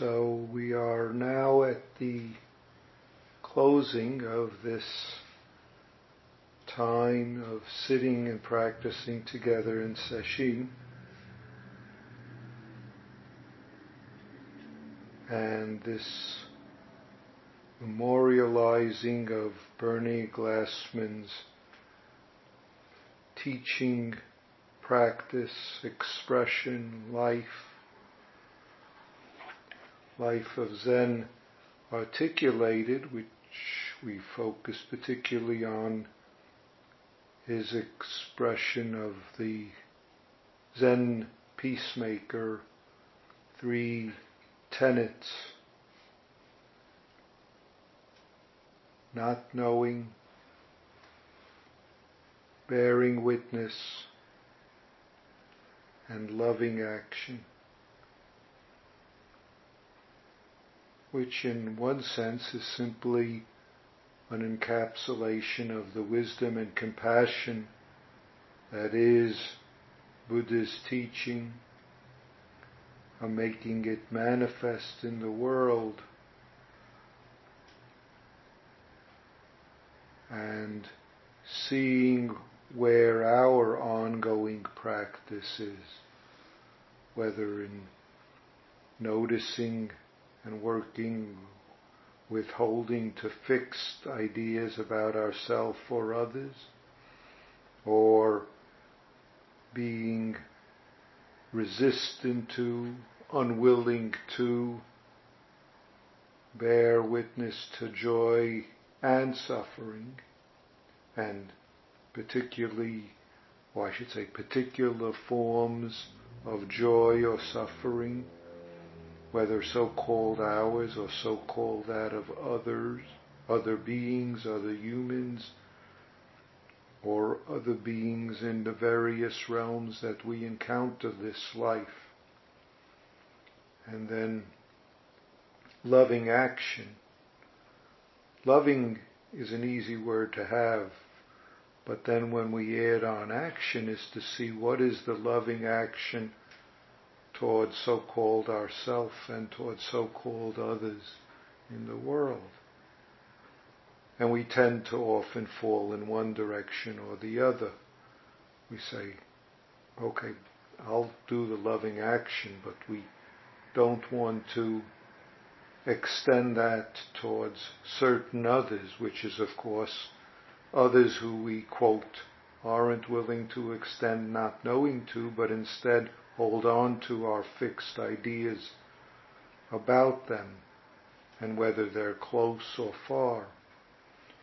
So we are now at the closing of this time of sitting and practicing together in Sesshin. And this memorializing of Bernie Glassman's teaching, practice, expression, life of Zen articulated, which we focus particularly on his expression of the Zen peacemaker, 3 tenets: not knowing, bearing witness, and loving action, which in one sense is simply an encapsulation of the wisdom and compassion that is Buddha's teaching, of making it manifest in the world, and seeing where our ongoing practice is, whether in noticing and working with holding to fixed ideas about ourselves or others, or being resistant to, unwilling to, bear witness to joy and suffering, and particular forms of joy or suffering, whether so-called ours or so-called that of others, other beings, other humans, or other beings in the various realms that we encounter this life. And then loving action. Loving is an easy word to have, but then when we add on action is to see what is the loving action towards so-called ourself and towards so-called others in the world. And we tend to often fall in one direction or the other. We say, okay, I'll do the loving action, but we don't want to extend that towards certain others, which is, of course, others who we, quote, aren't willing to extend not knowing to, but instead hold on to our fixed ideas about them, and whether they're close or far,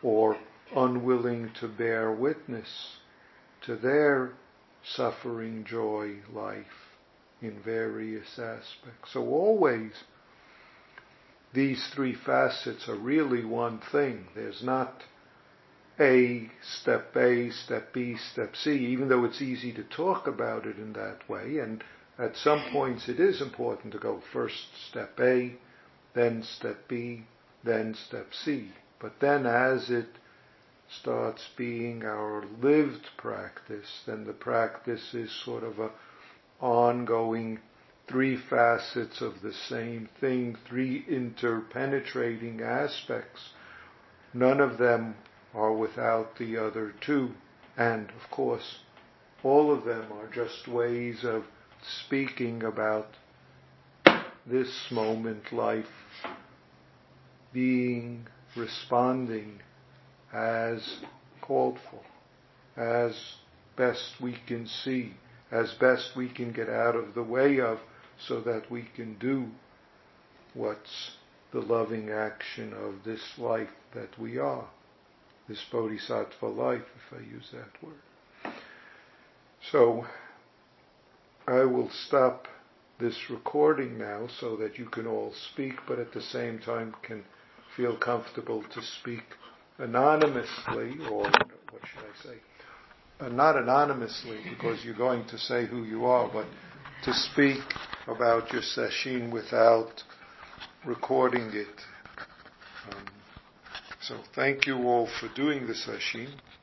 or unwilling to bear witness to their suffering, joy, life in various aspects. So always, these 3 facets are really one thing. There's not A, step B, step C, even though it's easy to talk about it in that way, and at some points it is important to go first step A, then step B, then step C. But then as it starts being our lived practice, then the practice is sort of a ongoing 3 facets of the same thing, 3 interpenetrating aspects. None of them are without the other 2. And, of course, all of them are just ways of speaking about this moment, life, being, responding as called for, as best we can see, as best we can get out of the way of, so that we can do what's the loving action of this life that we are, this Bodhisattva life, if I use that word. So, I will stop this recording now so that you can all speak, but at the same time can feel comfortable to speak anonymously, or what should I say? Not anonymously, because you're going to say who you are, but to speak about your Sesshin without recording it. So thank you all for doing the Sesshin.